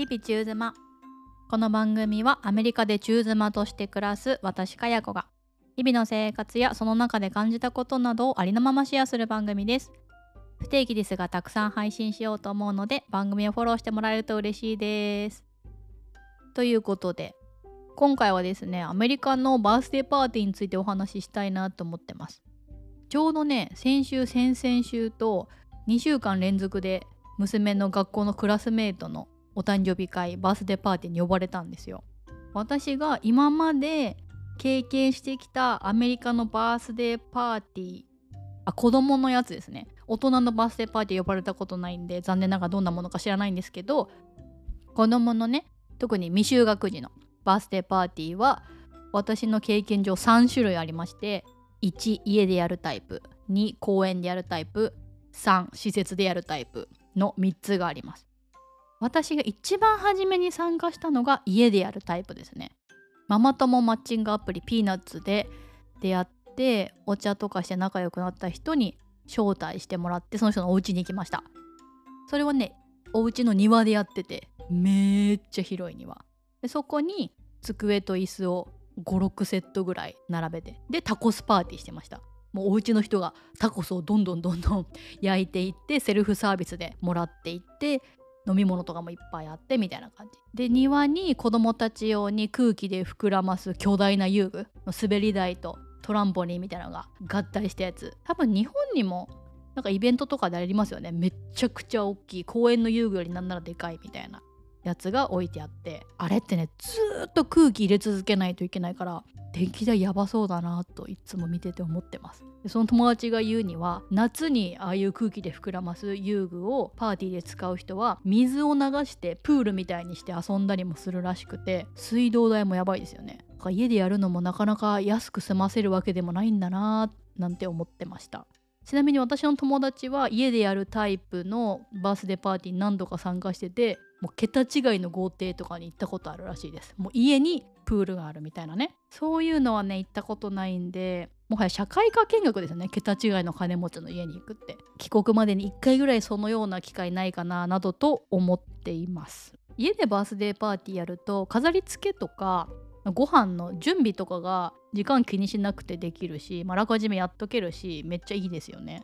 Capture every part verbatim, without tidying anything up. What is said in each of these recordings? リピ中妻。この番組はアメリカで中妻として暮らす私かやこが日々の生活やその中で感じたことなどをありのままシェアする番組です。不定期ですがたくさん配信しようと思うので、番組をフォローしてもらえると嬉しいです。ということで今回はですね、アメリカのバースデーパーティーについてお話ししたいなと思ってます。ちょうどね、先週先々週とにしゅうかん連続で娘の学校のクラスメートのお誕生日会、バースデーパーティーに呼ばれたんですよ。私が今まで経験してきたアメリカのバースデーパーティー、あ、子供のやつですね。大人のバースデーパーティー呼ばれたことないんで、残念ながらどんなものか知らないんですけど、子供のね、特に未就学児のバースデーパーティーは私の経験上さんしゅるいありまして、いち家でやるタイプ、に公園でやるタイプ、さん施設でやるタイプのみっつがあります。私が一番初めに参加したのが家でやるタイプですね。ママ友マッチングアプリピーナッツで出会ってお茶とかして仲良くなった人に招待してもらって、その人のお家に行きました。それはね、お家の庭でやってて、めっちゃ広い庭で、そこに机と椅子をごろくセットぐらい並べて、でタコスパーティーしてました。もうお家の人がタコスをどんどんどんどん焼いていって、セルフサービスでもらっていって、飲み物とかもいっぱいあってみたいな感じで、庭に子供たち用に空気で膨らます巨大な遊具の滑り台とトランポリンみたいなのが合体したやつ、多分日本にもなんかイベントとかでありますよね。めっちゃくちゃ大きい、公園の遊具よりなんならでかいみたいなやつが置いてあって、あれってね、ずっと空気入れ続けないといけないから電気代やばそうだなといつも見てて思ってます。でその友達が言うには、夏にああいう空気で膨らます遊具をパーティーで使う人は水を流してプールみたいにして遊んだりもするらしくて、水道代もやばいですよね。だから家でやるのもなかなか安く済ませるわけでもないんだななんて思ってました。ちなみに私の友達は家でやるタイプのバースデーパーティーに何度か参加してて、もう桁違いの豪邸とかに行ったことあるらしいです。もう家にプールがあるみたいなね。そういうのはね、行ったことないんで、もはや社会科見学ですよね。桁違いの金持ちの家に行くって、帰国までにいっかいぐらいそのような機会ないかななどと思っています。家でバースデーパーティーやると飾り付けとかご飯の準備とかが時間気にしなくてできるし、あらかじめやっとけるし、めっちゃいいですよね。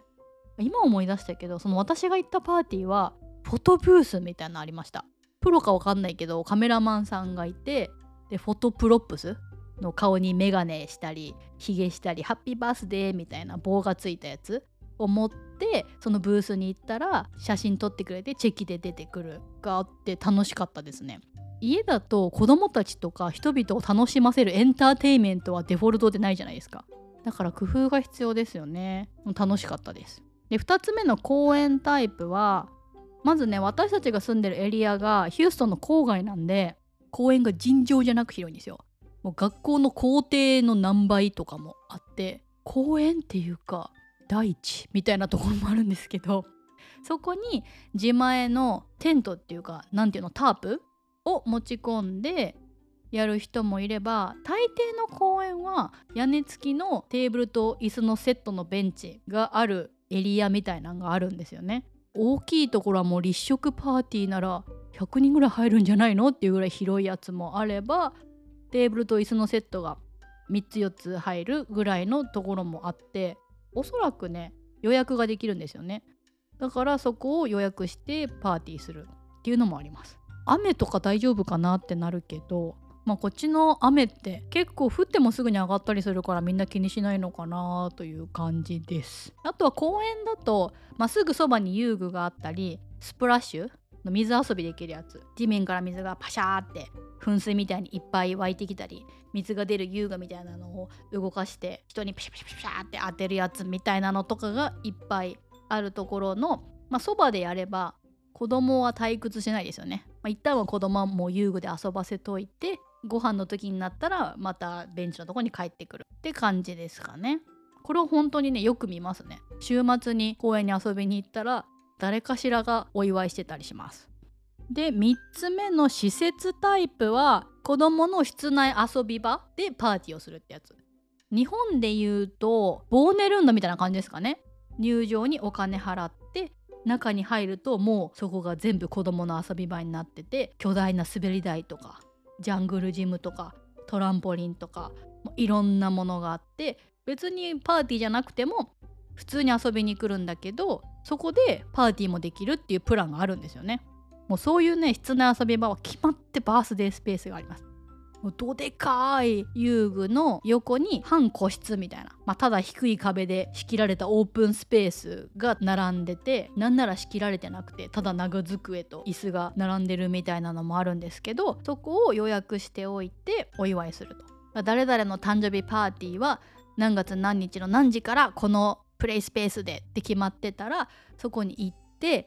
今思い出したけど、その私が行ったパーティーはフォトブースみたいなのありました。プロかわかんないけどカメラマンさんがいて、でフォトプロップスの顔にメガネしたりひげしたりハッピーバースデーみたいな棒がついたやつを持って、そのブースに行ったら写真撮ってくれてチェキで出てくるがあって、楽しかったですね。家だと子供たちとか人々を楽しませるエンターテインメントはデフォルトでないじゃないですか。だから工夫が必要ですよね。楽しかったです。でふたつめの公園タイプは、まずね、私たちが住んでるエリアがヒューストンの郊外なんで、公園が尋常じゃなく広いんですよ。もう学校の校庭の何倍とかもあって、公園っていうか大地みたいなところもあるんですけど、そこに自前のテントっていうか、なんていうの、タープを持ち込んでやる人もいれば、大抵の公園は屋根付きのテーブルと椅子のセットのベンチがあるエリアみたいなのがあるんですよね。大きいところはもう立食パーティーならひゃくにんぐらい入るんじゃないのっていうぐらい広いやつもあれば、テーブルと椅子のセットがみっつよっつ入るぐらいのところもあって、おそらくね、予約ができるんですよね。だからそこを予約してパーティーするっていうのもあります。雨とか大丈夫かなってなるけど、まあこっちの雨って結構降ってもすぐに上がったりするから、みんな気にしないのかなという感じです。あとは公園だと、まあ、すぐそばに遊具があったり、スプラッシュの水遊びできるやつ、地面から水がパシャーって噴水みたいにいっぱい湧いてきたり、水が出る遊具みたいなのを動かして人にピシャピシャピシャって当てるやつみたいなのとかがいっぱいあるところの、まあ、そばでやれば子供は退屈しないですよね。まあ、一旦は子供はもう遊具で遊ばせといて、ご飯の時になったらまたベンチのとこに帰ってくるって感じですかね。これを本当にね、よく見ますね。週末に公園に遊びに行ったら誰かしらがお祝いしてたりします。でみっつめの施設タイプは、子供の室内遊び場でパーティーをするってやつ。日本で言うとボーネルンドみたいな感じですかね。入場にお金払って中に入るともうそこが全部子供の遊び場になってて、巨大な滑り台とかジャングルジムとかトランポリンとかいろんなものがあって、別にパーティーじゃなくても普通に遊びに来るんだけど、そこでパーティーもできるっていうプランがあるんですよね。もうそういうね、室内遊び場は決まってバースデースペースがあります。もうどでかい遊具の横に半個室みたいな、まあ、ただ低い壁で仕切られたオープンスペースが並んでて、なんなら仕切られてなくてただ長机と椅子が並んでるみたいなのもあるんですけど、そこを予約しておいてお祝いすると、まあ、誰々の誕生日パーティーは何月何日の何時からこのプレイスペースでって決まってたら、そこに行って、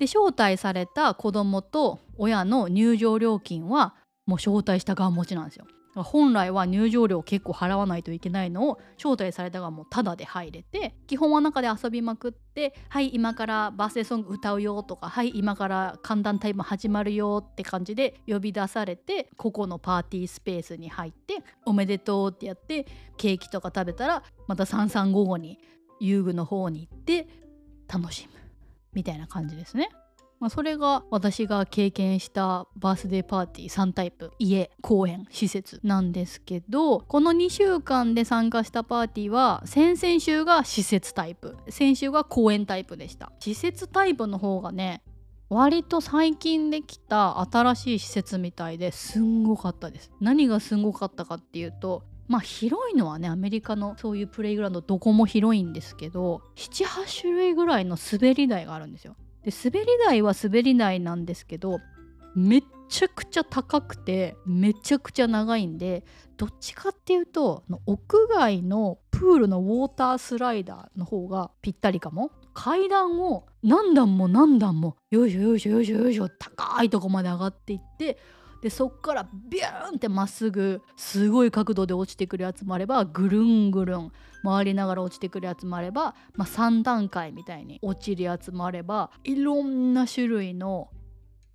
で招待された子供と親の入場料金はもう招待した側持ちなんですよ。本来は入場料を結構払わないといけないのを、招待された側もタダで入れて、基本は中で遊びまくって、はい、今からバースデーソング歌うよとか、はい、今から歓談タイム始まるよって感じで呼び出されて、個々のパーティースペースに入っておめでとうってやって、ケーキとか食べたらまた三々午後に遊具の方に行って楽しむみたいな感じですね。まあ、それが私が経験したバースデーパーティーさんタイプ、家、公園、施設なんですけど、このにしゅうかんで参加したパーティーは先々週が施設タイプ、先週が公園タイプでした。施設タイプの方がね、割と最近できた新しい施設みたいですんごかったです。何がすんごかったかっていうと、まあ広いのはね、アメリカのそういうプレイグラウンドどこも広いんですけど、 ななはち 種類ぐらいの滑り台があるんですよ。で滑り台は滑り台なんですけど、めちゃくちゃ高くてめちゃくちゃ長いんで、どっちかっていうと屋外のプールのウォータースライダーの方がぴったりかも。階段を何段も何段もよいしょよいしょよいしょよいしょ高いとこまで上がっていって、でそっからビューンってまっすぐすごい角度で落ちてくるやつもあれば、ぐるんぐるん回りながら落ちてくるやつもあれば、まあ、さんだんかいみたいに落ちるやつもあれば、いろんな種類の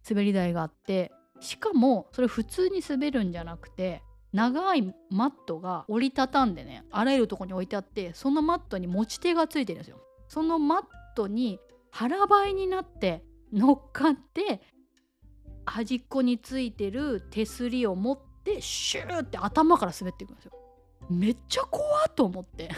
滑り台があって、しかもそれ普通に滑るんじゃなくて、長いマットが折りたたんでね、あらゆるとこに置いてあって、そのマットに持ち手がついてるんですよ。そのマットに腹ばいになって乗っかって、端っこについてる手すりを持ってシューって頭から滑っていくんですよ。めっちゃ怖いと思って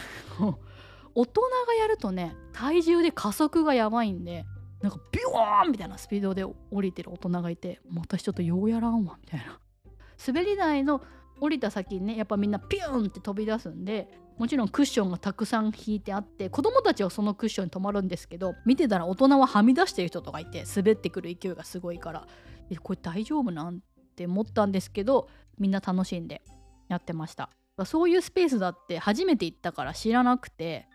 大人がやるとね、体重で加速がやばいんで、なんかビューンみたいなスピードで降りてる大人がいて、私ちょっとようやらんわみたいな。滑り台の降りた先にね、やっぱみんなピューンって飛び出すんで、もちろんクッションがたくさん引いてあって、子供たちはそのクッションに止まるんですけど、見てたら大人ははみ出してる人とかいて、滑ってくる勢いがすごいから、えこれ大丈夫なんて思ったんですけど、みんな楽しんでやってました。そういうスペースだって初めて行ったから知らなくて、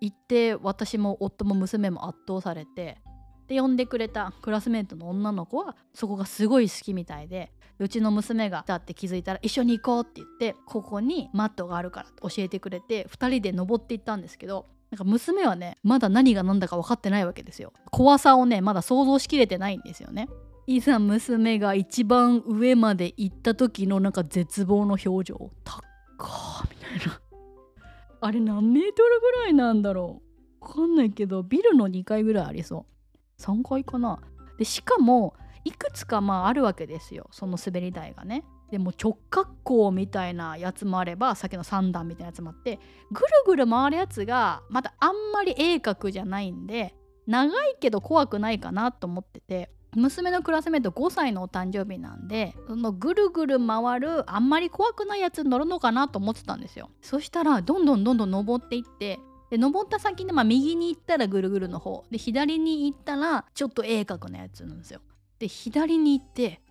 行って私も夫も娘も圧倒されて、で呼んでくれたクラスメートの女の子はそこがすごい好きみたいで、うちの娘が来たって気づいたら一緒に行こうって言って、ここにマットがあるからって教えてくれて、ふたりで登っていったんですけど、なんか娘はね、まだ何が何だか分かってないわけですよ。怖さをね、まだ想像しきれてないんですよね。いざ娘が一番上まで行った時のなんか絶望の表情、たっかーみたいなあれ何メートルぐらいなんだろう、分かんないけどビルのにかいぐらいありそう、さんがいかな。でしかもいくつかまああるわけですよ、その滑り台がね。でも直角行みたいなやつもあれば、さっきのさん段みたいなやつもあって、ぐるぐる回るやつがまたあんまり鋭角じゃないんで、長いけど怖くないかなと思ってて、娘のクラスメートごさいのお誕生日なんで、そのぐるぐる回るあんまり怖くないやつに乗るのかなと思ってたんですよ。そしたらどんどんどんどん登っていって、で登った先で、まあ、右に行ったらぐるぐるの方で、左に行ったらちょっと鋭角なやつなんですよ。で左に行って、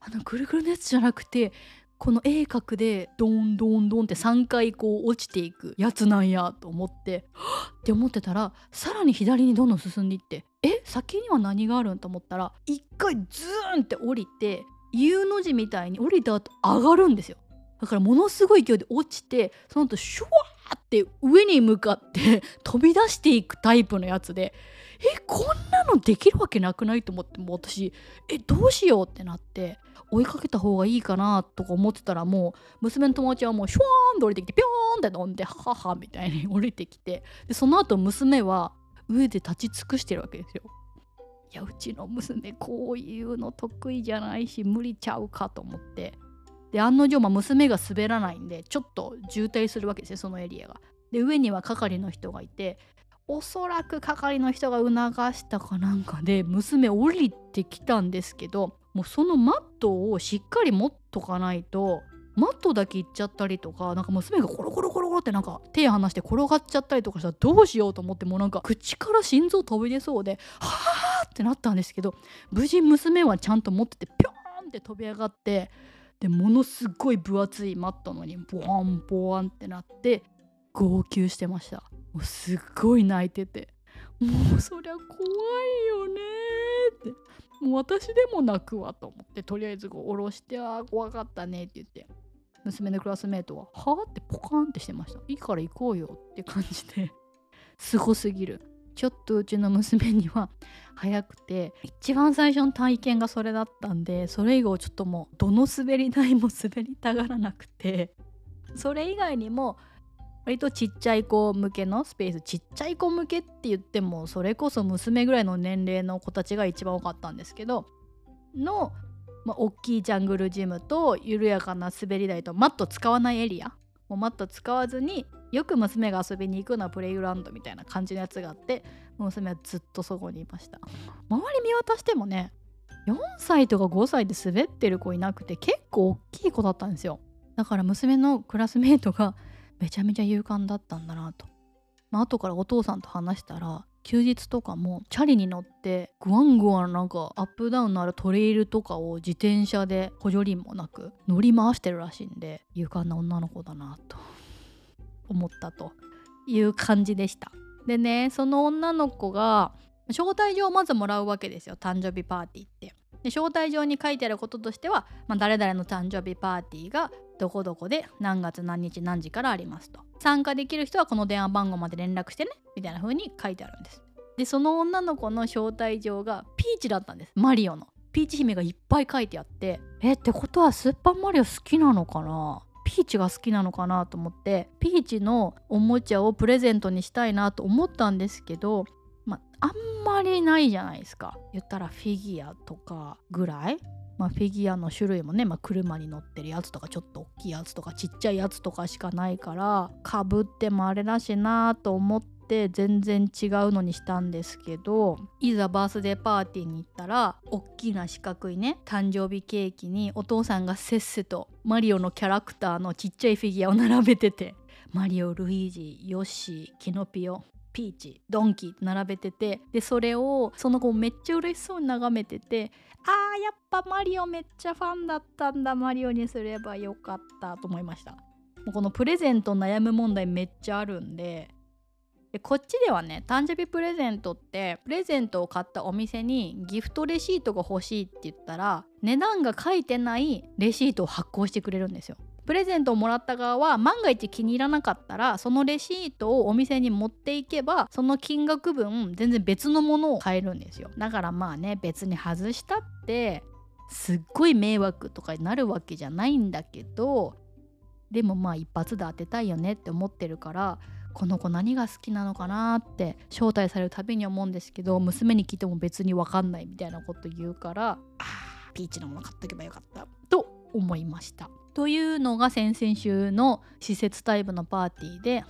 あのぐるぐるのやつじゃなくて、この鋭角でドンドンドンってさんかいこう落ちていくやつなんやと思って、はっって思ってたら、さらに左にどんどん進んでいって、え先には何があるんと思ったら、いっかいズーンって降りて U の字みたいに降りた後上がるんですよ。だからものすごい勢いで落ちて、その後シュワーって上に向かって飛び出していくタイプのやつで、えこんなのできるわけなくないと思って、もう私えどうしようってなって、追いかけた方がいいかなとか思ってたら、もう娘の友達はもうシュワーンと降りてきて、ピョーンって飛んで、はははみたいに降りてきて、でその後娘は上で立ち尽くしてるわけですよ。いやうちの娘こういうの得意じゃないし無理ちゃうかと思って、で案の定、まあ、娘が滑らないんでちょっと渋滞するわけですね、そのエリアが。で上には係の人がいて、おそらく係の人が促したかなんかで娘降りてきたんですけど、もうそのマットをしっかり持っとかないとマットだけいっちゃったりとか、なんか娘がコロコロコロコロってなんか手離して転がっちゃったりとかしたらどうしようと思って、もうなんか口から心臓飛び出そうではーってなったんですけど、無事娘はちゃんと持っててピョーンって飛び上がって、でものすごい分厚いマットのにボワンボワンってなって号泣してました。もうすっごい泣いてて、もうそりゃ怖いよねーって、もう私でも泣くわと思って、とりあえずこう下ろして、あー怖かったねって言って、娘のクラスメートははーってポカーンってしてました。いいから行こうよって感じで、すごすぎる。ちょっとうちの娘には早くて、一番最初の体験がそれだったんで、それ以後ちょっともうどの滑り台も滑りたがらなくて、それ以外にも割とちっちゃい子向けのスペース、ちっちゃい子向けって言ってもそれこそ娘ぐらいの年齢の子たちが一番多かったんですけどの、まあ、大きいジャングルジムと緩やかな滑り台とマット使わないエリア、もうマット使わずによく娘が遊びに行くようなプレイグラウンドみたいな感じのやつがあって、娘はずっとそこにいました。周り見渡してもね、よんさいとかごさいで滑ってる子いなくて、結構大きい子だったんですよ。だから娘のクラスメートがめちゃめちゃ勇敢だったんだなと、まあ後からお父さんと話したら、休日とかもチャリに乗ってグワングワンなんかアップダウンのあるトレイルとかを自転車で補助輪もなく乗り回してるらしいんで、勇敢な女の子だなと思ったという感じでした。でね、その女の子が招待状をまずもらうわけですよ、誕生日パーティーって。で招待状に書いてあることとしては、まあ、誰々の誕生日パーティーがどこどこで何月何日何時からありますと、参加できる人はこの電話番号まで連絡してねみたいな風に書いてあるんです。でその女の子の招待状がピーチだったんです。マリオのピーチ姫がいっぱい書いてあって、えってことはスーパーマリオ好きなのかな、ピーチが好きなのかなと思って、ピーチのおもちゃをプレゼントにしたいなと思ったんですけど、まあんまりないじゃないですか。言ったらフィギュアとかぐらい、まあ、フィギュアの種類もね、まあ、車に乗ってるやつとかちょっと大きいやつとかちっちゃいやつとかしかないから、かぶってもあれだしなと思って全然違うのにしたんですけど、いざバースデーパーティーに行ったらおっきな四角いね誕生日ケーキにお父さんがせっせとマリオのキャラクターのちっちゃいフィギュアを並べてて、マリオ、ルイージ、ヨッシー、キノピオ、ピーチ、ドンキー並べてて、でそれをその子めっちゃ嬉しそうに眺めてて、あーやっぱマリオめっちゃファンだったんだ、マリオにすればよかったと思いました。もうこのプレゼント悩む問題めっちゃあるんで、でこっちではね、誕生日プレゼントってプレゼントを買ったお店にギフトレシートが欲しいって言ったら値段が書いてないレシートを発行してくれるんですよ。プレゼントをもらった側は万が一気に入らなかったら、そのレシートをお店に持っていけばその金額分全然別のものを買えるんですよ。だからまあね、別に外したってすっごい迷惑とかになるわけじゃないんだけど、でもまあ一発で当てたいよねって思ってるから、この子何が好きなのかなって招待されるたびに思うんですけど、娘に聞いても別に分かんないみたいなこと言うから、あーピーチのもの買っとけばよかったと思いました。というのが先々週の施設タイプのパーティーで、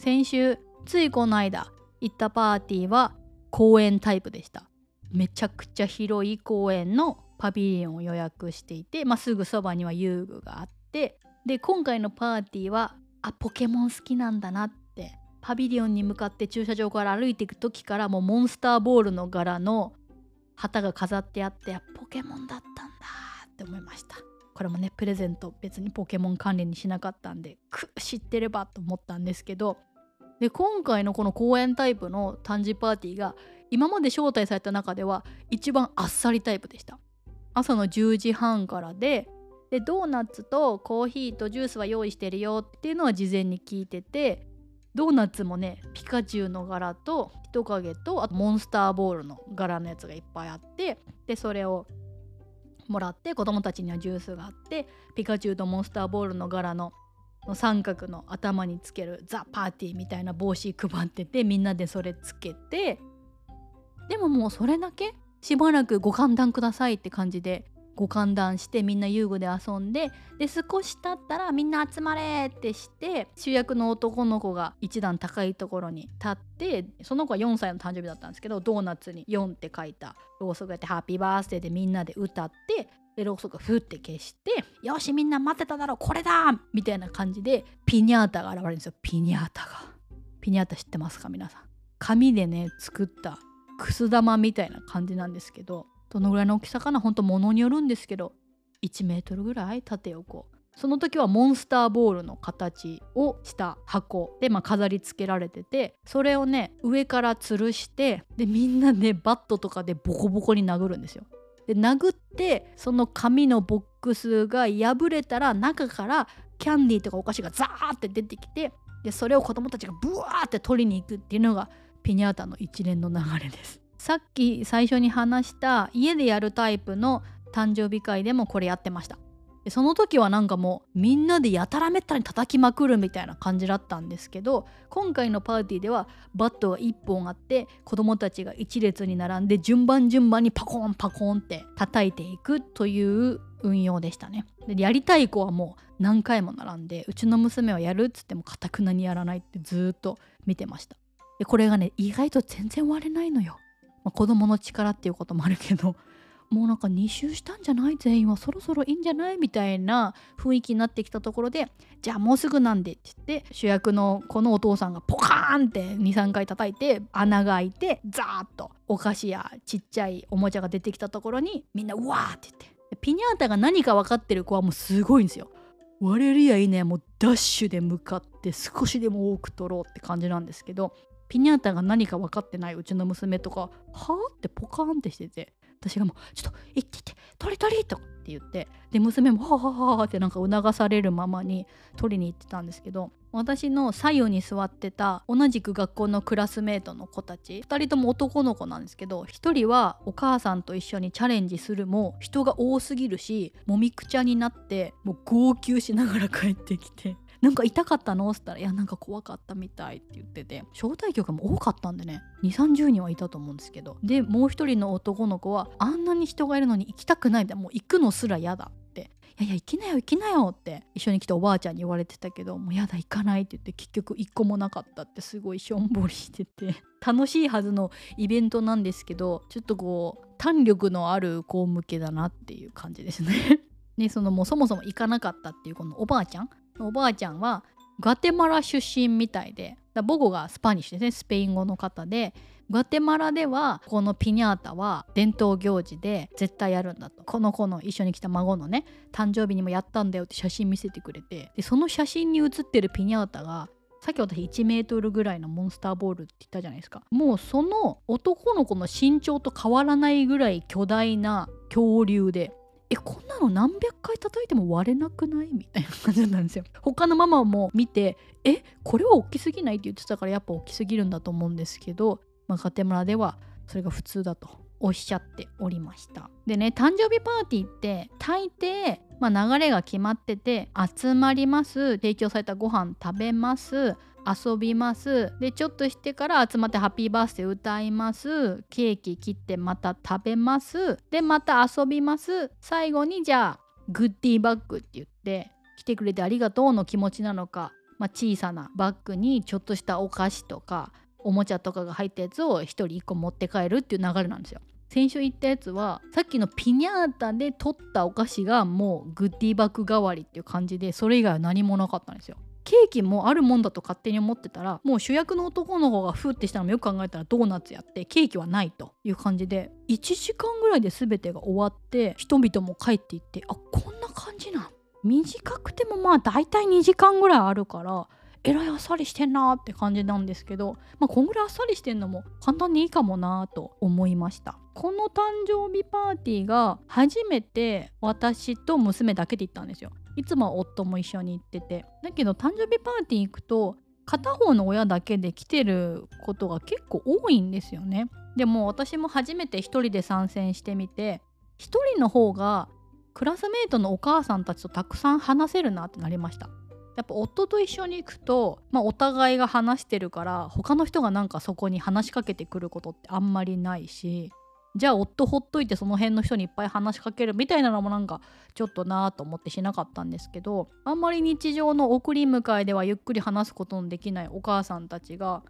先週ついこの間行ったパーティーは公園タイプでした。めちゃくちゃ広い公園のパビリオンを予約していて、まあ、すぐそばには遊具があって、で今回のパーティーはあポケモン好きなんだなって、パビリオンに向かって駐車場から歩いていく時から、もうモンスターボールの柄の旗が飾ってあって、ポケモンだったんだって思いました。これもね、プレゼント別にポケモン関連にしなかったんで、く知ってればと思ったんですけど、で今回のこの公演タイプの誕生日パーティーが今まで招待された中では一番あっさりタイプでした。朝のじゅうじはんからで、でドーナツとコーヒーとジュースは用意してるよっていうのは事前に聞いてて、ドーナツもねピカチュウの柄と人影と、あとモンスターボールの柄のやつがいっぱいあって、でそれをもらって、子供たちにはジュースがあって、ピカチュウとモンスターボールの柄の三角の頭につけるザ・パーティーみたいな帽子配ってて、みんなでそれつけて、でももうそれだけしばらくご歓談くださいって感じでご歓談して、みんな遊具で遊んで、で少し経ったらみんな集まれってして、主役の男の子が一段高いところに立って、その子はよんさいの誕生日だったんですけど、ドーナツによんって書いたろうそくやって、ハッピーバースデーでみんなで歌って、でろうそくがふって消して、よしみんな待ってただろうこれだみたいな感じでピニャータが現れるんですよ。ピニャータがピニャータ知ってますか皆さん。紙でね作ったくす玉みたいな感じなんですけど、どのぐらいの大きさかな、ほんと物によるんですけどいちメートルぐらい縦横。その時はモンスターボールの形をした箱で、まあ、飾り付けられてて、それをね上から吊るして、でみんなねバットとかでボコボコに殴るんですよ。で殴って、その紙のボックスが破れたら中からキャンディーとかお菓子がザーって出てきて、でそれを子供たちがブワーって取りに行くっていうのがピニャータの一連の流れです。さっき最初に話した家でやるタイプの誕生日会でもこれやってました。でその時はなんかもうみんなでやたらめったに叩きまくるみたいな感じだったんですけど、今回のパーティーではバットがいっぽんあって、子どもたちが一列に並んで順番順番にパコンパコンって叩いていくという運用でしたね。でやりたい子はもう何回も並んで、うちの娘はやるっつっても固くなにやらないってずっと見てました。でこれがね意外と全然割れないのよ。まあ、子供の力っていうこともあるけど、もうなんかに周したんじゃない、全員はそろそろいいんじゃないみたいな雰囲気になってきたところで、じゃあもうすぐなんでって言って、主役のこのお父さんがポカーンって にさん 回叩いて、穴が開いてザーッとお菓子やちっちゃいおもちゃが出てきたところにみんなうわーって言って、ピニャータが何か分かってる子はもうすごいんですよ。割れるやいいね、もうダッシュで向かって少しでも多く取ろうって感じなんですけど、ピニャータが何か分かってないうちの娘とかはーってポカーンってしてて、私がもうちょっと行って行って取り取りとかって言って、で娘もははははってなんか促されるままに取りに行ってたんですけど、私の左右に座ってた同じく学校のクラスメートの子たちふたりとも男の子なんですけど、ひとりはお母さんと一緒にチャレンジするも人が多すぎるし、もみくちゃになってもう号泣しながら帰ってきて。なんか痛かったのって言ったら、いやなんか怖かったみたいって言ってて、招待客も多かったんでねにじゅう、さんじゅうにんはいたと思うんですけど、でもう一人の男の子はあんなに人がいるのに行きたくないみたいな、もう行くのすら嫌だって、いやいや行きなよ行きなよって一緒に来たおばあちゃんに言われてたけど、もうやだ行かないって言って、結局一個もなかったってすごいしょんぼりしてて楽しいはずのイベントなんですけど、ちょっとこう胆力のある子向けだなっていう感じですねでそのもうそもそも行かなかったっていうこのおばあちゃんおばあちゃんはガテマラ出身みたいで、だ母語がスパニッシュですね、スペイン語の方で、ガテマラではこのピニャータは伝統行事で絶対やるんだと、この子の一緒に来た孫のね誕生日にもやったんだよって写真見せてくれて、でその写真に写ってるピニャータがさっき私いちメートルぐらいのモンスターボールって言ったじゃないですか、もうその男の子の身長と変わらないぐらい巨大な恐竜で、えこんなの何百回叩いても割れなくないみたいな感じなんですよ。他のママも見て、えこれは大きすぎないって言ってたから、やっぱ大きすぎるんだと思うんですけど、まあ、ガテマラではそれが普通だとおっしゃっておりました。でね誕生日パーティーって大抵、まあ、流れが決まってて、集まります、提供されたご飯食べます、遊びます、でちょっとしてから集まってハッピーバースデー歌います、ケーキ切ってまた食べます、でまた遊びます、最後にじゃあグッディーバッグって言って、来てくれてありがとうの気持ちなのか、まあ、小さなバッグにちょっとしたお菓子とかおもちゃとかが入ったやつをひとりいっこ持って帰るっていう流れなんですよ。先週言ったやつはさっきのピニャータで取ったお菓子がもうグッディーバッグ代わりっていう感じで、それ以外は何もなかったんですよ。ケーキもあるもんだと勝手に思ってたら、もう主役の男の子がフーってしたのもよく考えたらドーナツやって、ケーキはないという感じでいちじかんぐらいで全てが終わって、人々も帰っていって、あこんな感じなん、短くてもまあだいたいにじかんぐらいあるからえらいあっさりしてんなって感じなんですけど、まあこんぐらいあっさりしてんのも簡単にいいかもなと思いました。この誕生日パーティーが初めて私と娘だけで行ったんですよ。いつも夫も一緒に行ってて、だけど誕生日パーティー行くと片方の親だけで来てることが結構多いんですよね。でも私も初めて一人で参戦してみて、一人の方がクラスメートのお母さんたちとたくさん話せるなってなりました。やっぱ夫と一緒に行くと、まあ、お互いが話してるから他の人がなんかそこに話しかけてくることってあんまりないし、じゃあ夫ほっといてその辺の人にいっぱい話しかけるみたいなのもなんかちょっとなぁと思ってしなかったんですけど、あんまり日常の送り迎えではゆっくり話すことのできないお母さんたちが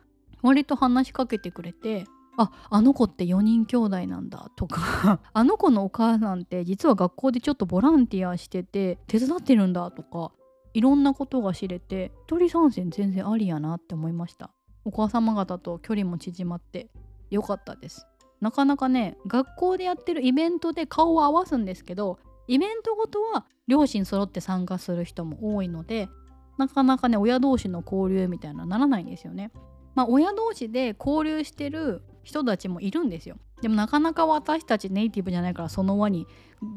割と話しかけてくれて、あ、あの子ってよにん兄弟なんだとかあの子のお母さんって実は学校でちょっとボランティアしてて手伝ってるんだとか、いろんなことが知れて一人参戦全然ありやなって思いました。お母様方と距離も縮まってよかったです。なかなかね、学校でやってるイベントで顔を合わすんですけど、イベントごとは両親揃って参加する人も多いので、なかなかね親同士の交流みたいなのならないんですよね。まあ親同士で交流してる人たちもいるんですよ。でもなかなか私たちネイティブじゃないから、その輪に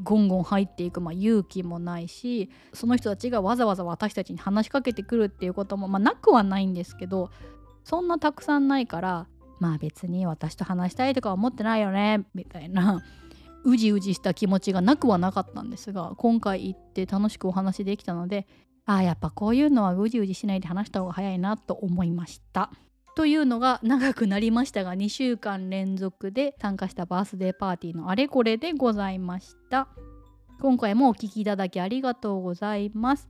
ゴンゴン入っていく、まあ、勇気もないし、その人たちがわざわざ私たちに話しかけてくるっていうことも、まあ、なくはないんですけど、そんなたくさんないから、まあ別に私と話したいとか思ってないよねみたいなうじうじした気持ちがなくはなかったんですが、今回行って楽しくお話できたので、ああやっぱこういうのはうじうじしないで話した方が早いなと思いました。というのが長くなりましたが、にしゅうかん連続で参加したバースデーパーティーのあれこれでございました。今回もお聞きいただきありがとうございます。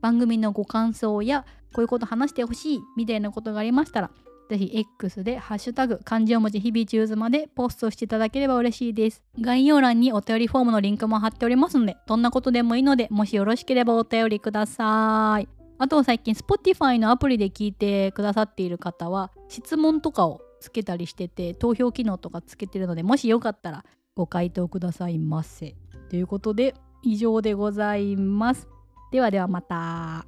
番組のご感想やこういうこと話してほしいみたいなことがありましたら、ぜひ エックス でハッシュタグ漢字四文字日々チューズまでポストしていただければ嬉しいです。概要欄にお便りフォームのリンクも貼っておりますので、どんなことでもいいので、もしよろしければお便りください。あと最近 スポティファイ のアプリで聞いてくださっている方は質問とかをつけたりしてて、投票機能とかつけてるので、もしよかったらご回答くださいませ。ということで以上でございます。ではではまた。